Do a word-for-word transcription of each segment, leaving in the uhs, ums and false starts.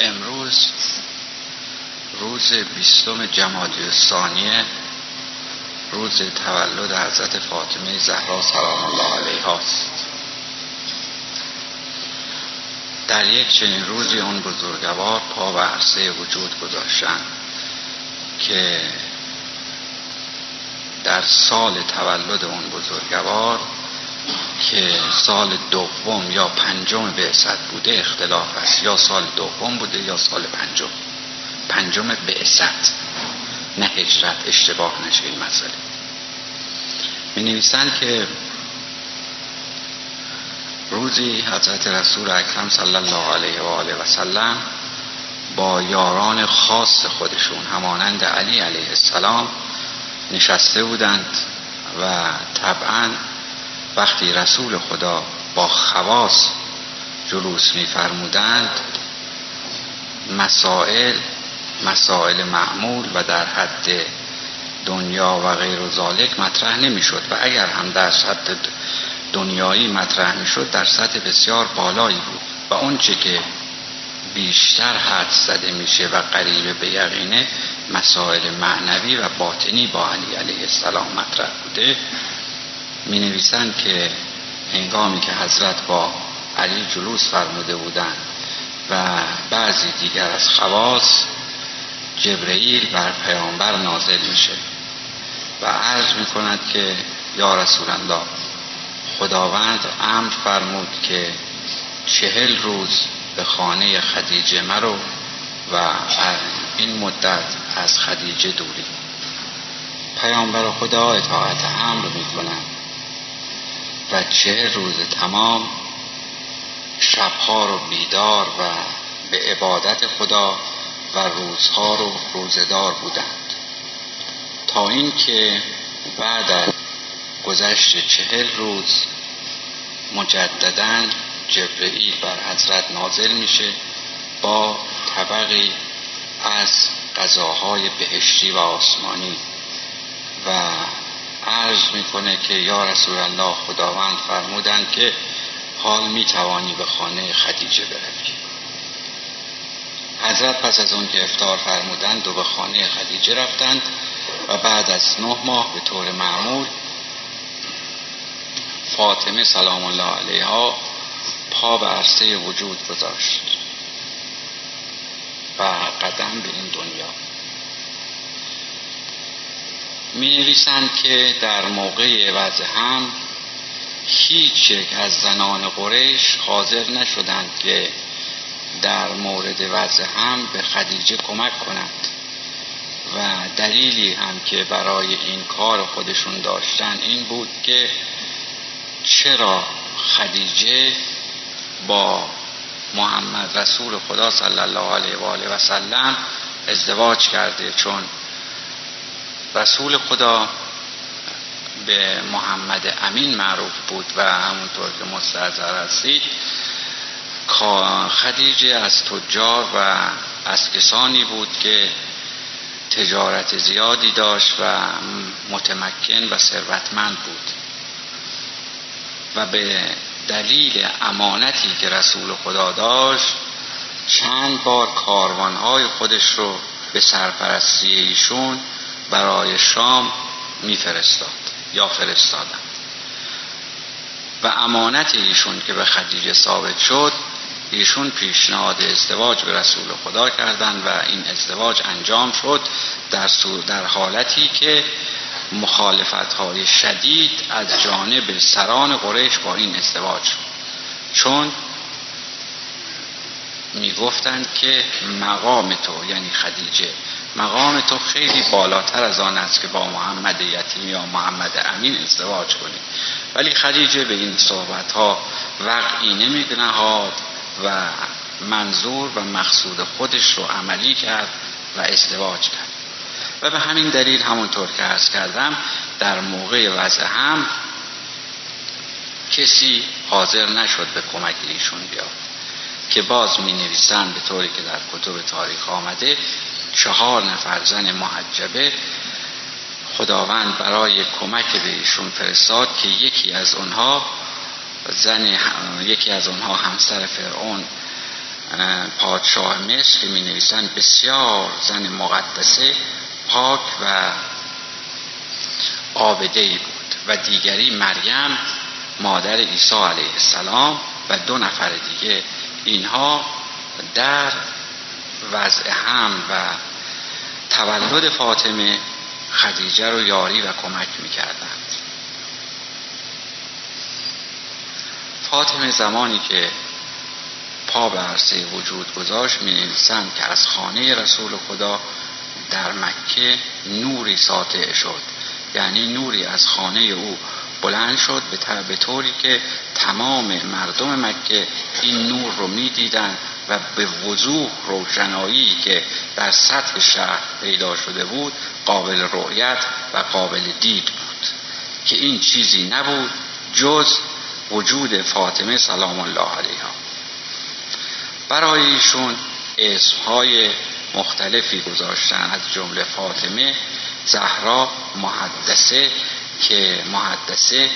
امروز روز بیستم جمادی الثانی روز تولد حضرت فاطمه زهرا سلام الله علیها است. در یک چنین روزی آن بزرگوار پا به عرصه وجود گذاشتند که در سال تولد آن بزرگوار که سال دوم یا پنجم بعثت بوده اختلاف است، یا سال دوم بوده یا سال پنجم پنجم بعثت، نه هجرت، اشتباه نشه این مسئله. می نویسن که روزی حضرت رسول اکرم صلی الله علیه و آله و سلم با یاران خاص خودشون همانند علی علیه السلام نشسته بودند و طبعاً وقتی رسول خدا با خواص جلوس می فرمودند مسائل مسائل معمول و در حد دنیا و غیر و ذالک مطرح نمی شد و اگر هم در سطح دنیایی مطرح می شد در سطح بسیار بالایی بود و اون چه که بیشتر حد زده میشه و قریب به یقینه مسائل معنوی و باطنی با علی علیه السلام مطرح بوده. می نویسند که هنگامی که حضرت با علی جلوس فرموده بودند و بعضی دیگر از خواص، جبرئیل بر پیامبر نازل میشه و عرض می کند که یا رسول الله، خداوند امر فرمود که چهل روز به خانه خدیجه مرو و این مدت از خدیجه دوری. پیامبر خدا اطاعت امر می کنند و چهل روز تمام شبها رو بیدار و به عبادت خدا و روزها رو روزدار بودند تا اینکه بعد از گذشت چهل روز مجدداً جبرئیل بر حضرت نازل میشه با طبقی از غذاهای بهشتی و آسمانی و عرض میکنه که یا رسول الله، خداوند فرمودند که حال میتوانی به خانه خدیجه بروی. حضرت پس از اون که افطار فرمودند و به خانه خدیجه رفتند و بعد از نه ماه به طور معمول فاطمه سلام الله علیها پا به عرصه وجود گذاشت و قدم به این دنیا. می نویسند که در موقع وضع هم هیچ یک از زنان قریش حاضر نشدند که در مورد وضع هم به خدیجه کمک کنند و دلیلی هم که برای این کار خودشون داشتن این بود که چرا خدیجه با محمد رسول خدا صلی الله علیه و آله و سلم ازدواج کرده، چون رسول خدا به محمد امین معروف بود و همونطور که مستحضر هستید خدیجه از تجار و از کسانی بود که تجارت زیادی داشت و متمکن و ثروتمند بود و به دلیل امانتی که رسول خدا داشت چند بار کاروانهای خودش رو به سرپرستی ایشون برای شام میفرستاد یا فرستادند و امانت ایشون که به خدیجه ثابت شد، ایشون پیشنهاد ازدواج به رسول خدا کردند و این ازدواج انجام شد در در حالتی که مخالفت‌های شدید از جانب سران قریش با این ازدواج شد، چون میگفتند که مقام تو، یعنی خدیجه، مقام تو خیلی بالاتر از آن است که با محمد یتیم یا محمد امین ازدواج کنی. ولی خدیجه به این صحبت ها وقعی نمی‌نهاد و منظور و مقصود خودش رو عملی کرد و ازدواج کرد و به همین دلیل، همونطور که عرض کردم، در موقع وضع هم کسی حاضر نشد به کمک ایشون بیاد که باز می نویسن به طوری که در کتب تاریخ آمده چهار نفر زن محجبه خداوند برای کمک به ایشون فرستاد که یکی از اونها زن یکی از اونها همسر فرعون پادشاه مصر می نویسن بسیار زن مقدسه، پاک و عابده‌ای بود، و دیگری مریم مادر عیسی علیه السلام و دو نفر دیگه. اینها در وضع هم و تولد فاطمه خدیجه رو یاری و کمک می‌کردند. فاطمه زمانی که پا به عرصه وجود گذاشت می‌نویسند که از خانه رسول خدا در مکه نوری ساطع شد، یعنی نوری از خانه او بلند شد به طوری که تمام مردم مکه این نور رو می‌دیدند و به وضوح روشنایی که در سطح شهر پیدا شده بود قابل رؤیت و قابل دید بود، که این چیزی نبود جز وجود فاطمه سلام الله علیها. برای ایشون اسمهای مختلفی گذاشتن، از جمله فاطمه زهرا، محدثه، که محدثه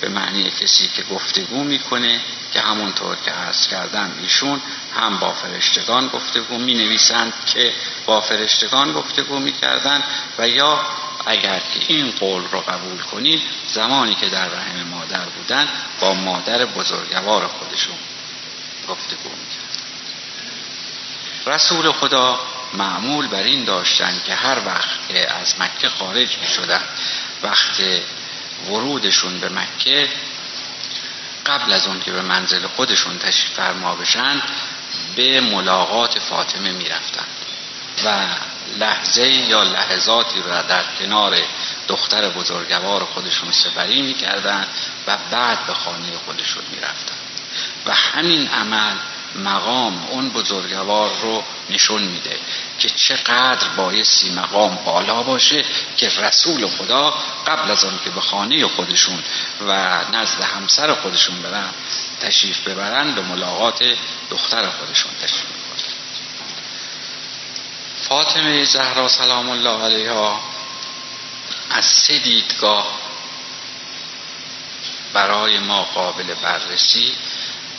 به معنی کسی که گفتگو میکنه، که همونطور که عرض کردم ایشون هم با فرشتگان گفتگو می نویسند که با فرشتگان گفتگو می کردن، و یا اگر که این قول رو قبول کنید زمانی که در رحم مادر بودن با مادر بزرگوار خودشون گفتگو می کردن. رسول خدا معمول بر این داشتن که هر وقت که از مکه خارج می شدن، وقت ورودشون به مکه، قبل از اون که به منزل خودشون تشریف فرما بشن به ملاقات فاطمه میرفتن و لحظه یا لحظاتی را در کنار دختر بزرگوار خودشون سپری میکردن و بعد به خانه خودشون میرفتن، و همین عمل مقام اون بزرگوار رو نشون میده که چقدر بایستی مقام بالا باشه که رسول خدا قبل از آن که به خانه خودشون و نزد همسر خودشون برن تشریف ببرن به ملاقات دختر خودشون تشریف ببرن. فاطمه زهرا سلام الله علیها از سه دیدگاه برای ما قابل بررسی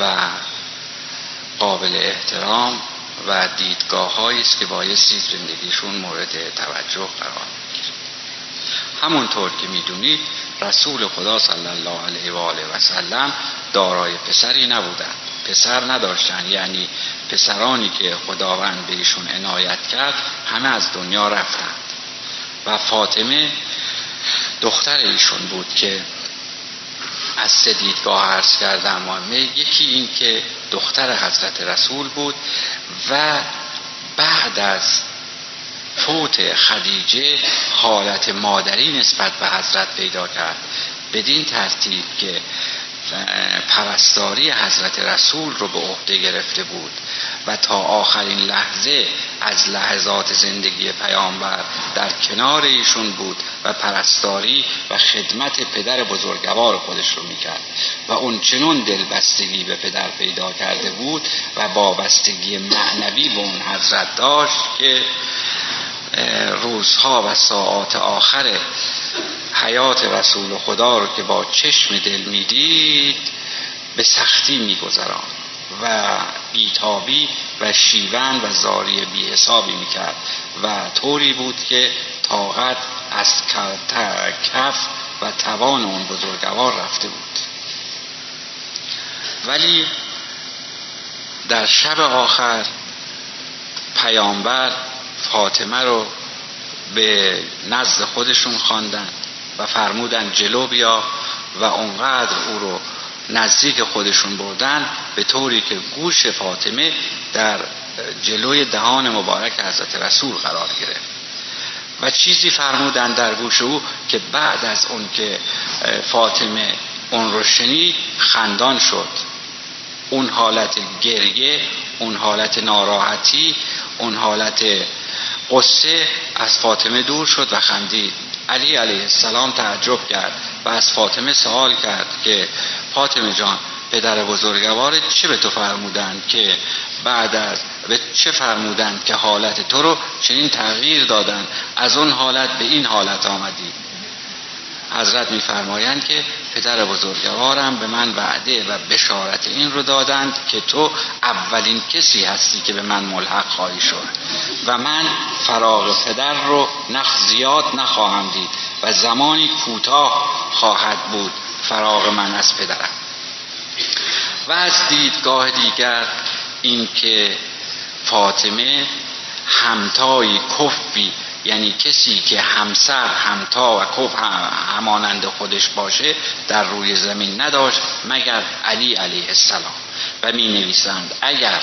و قابل احترام و دیدگاه هایی است که بایستی زندگیشون مورد توجه قرار بگیره. همونطور که میدونید رسول خدا صلی الله علیه و آله و سلم دارای پسری نبودند، پسر نداشتن، یعنی پسرانی که خداوند بهشون عنایت کرد همه از دنیا رفتند و فاطمه دختر ایشون بود که از سه دیدگاه عرض کردم مهمه. یکی این که دختر حضرت رسول بود و بعد از فوت خدیجه حالت مادری نسبت به حضرت پیدا کرد، بدین ترتیب که پرستاری حضرت رسول رو به عهده گرفته بود و تا آخرین لحظه از لحظات زندگی پیامبر در کنار ایشون بود و پرستاری و خدمت پدر بزرگوار خودش رو میکرد و اون چنون دلبستگی به پدر پیدا کرده بود و وابستگی معنوی به اون حضرت داشت که روزها و ساعات آخر حیات رسول خدا رو که با چشم دل میدید به سختی میگذران و بیتابی و شیون و زاری بی حسابی میکرد و طوری بود که طاقت از کف و توان اون بزرگوار رفته بود. ولی در شب آخر پیامبر فاطمه رو به نزد خودشون خواندن و فرمودن جلو بیا، و اونقدر او رو نزدیک خودشون بردن به طوری که گوش فاطمه در جلوی دهان مبارک حضرت رسول قرار گرفت و چیزی فرمودن در گوش او که بعد از اون که فاطمه اون رو شنید خندان شد. اون حالت گریه، اون حالت ناراحتی، اون حالت قصه از فاطمه دور شد و خندید. علی علیه السلام تعجب کرد و از فاطمه سوال کرد که فاطمه جان پدر بزرگوارت چه به تو فرمودند که بعد از به چه فرمودند که حالت تو رو چنین تغییر دادن، از اون حالت به این حالت آمدی؟ حضرت می فرمایند که پدر بزرگوارم به من وعده و بشارت این رو دادند که تو اولین کسی هستی که به من ملحق خواهی شد و من فراغ پدر رو نخ زیاد نخواهم دید و زمانی کوتاه خواهد بود فراغ من از پدرم. و از دیدگاه دیگر این که فاطمه همتایی کفی، یعنی کسی که همسر همتا و کف همانند خودش باشه در روی زمین نداشت مگر علی علیه السلام، و می نویسند اگر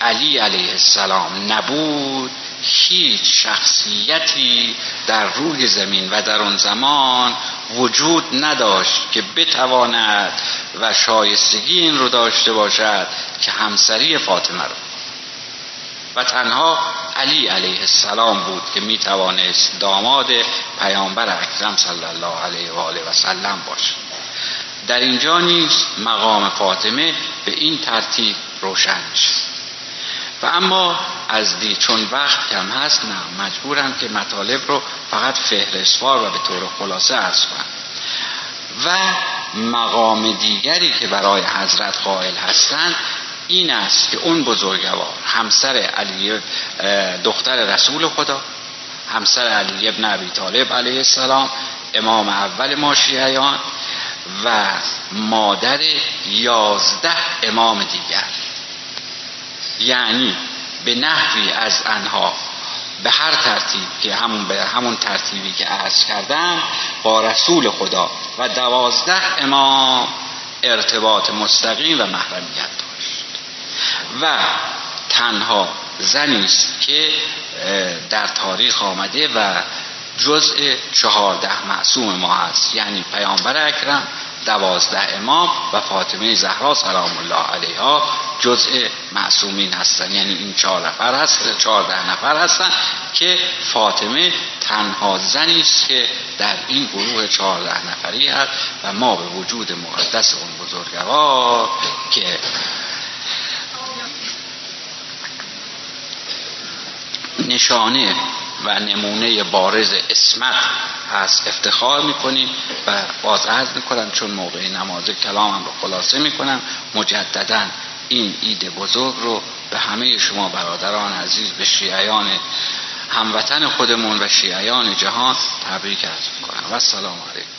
علی علیه السلام نبود هیچ شخصیتی در روی زمین و در اون زمان وجود نداشت که بتواند و شایستگی این رو داشته باشد که همسری فاطمه رو، و تنها علی علیه السلام بود که می توانست داماد پیامبر اکرم صلی الله علیه و آله و سلم باشد. در اینجا نیز مقام فاطمه به این ترتیب روشن شد. و اما از دی چون وقت کم هست نه مجبورم که مطالب رو فقط فهرستوار و به طور خلاصه عرض کنم. و مقام دیگری که برای حضرت قائل هستند این است که اون بزرگوار همسر علی، دختر رسول خدا، همسر علی ابن ابی طالب علیه السلام، امام اول ما شیعیان و مادر یازده امام دیگر، یعنی به نحوی از آنها به هر ترتیب که همون به همون ترتیبی که عرض کردم با رسول خدا و دوازده امام ارتباط مستقیم و محرمیت داشت. و تنها زنی است که در تاریخ آمده و جزء چهارده معصوم ما هست، یعنی پیامبر اکرم، دوازده امام و فاطمه زهرا سلام الله علیها جزء معصومین هستن، یعنی این چهار نفر هستن، چهارده نفر هستن که فاطمه تنها زنی است که در این گروه چهارده نفری هست. و ما به وجود مقدس اون بزرگوار که نشانه و نمونه بارز اسمت هست افتخار میکنیم. و باز عرض میکنم چون موقع نماز کلامم رو خلاصه میکنم، مجددا این ایده بزرگ رو به همه شما برادران عزیز، به شیعیان هموطن خودمون و شیعیان جهان تبریک عرض میکنم و سلام علیکم.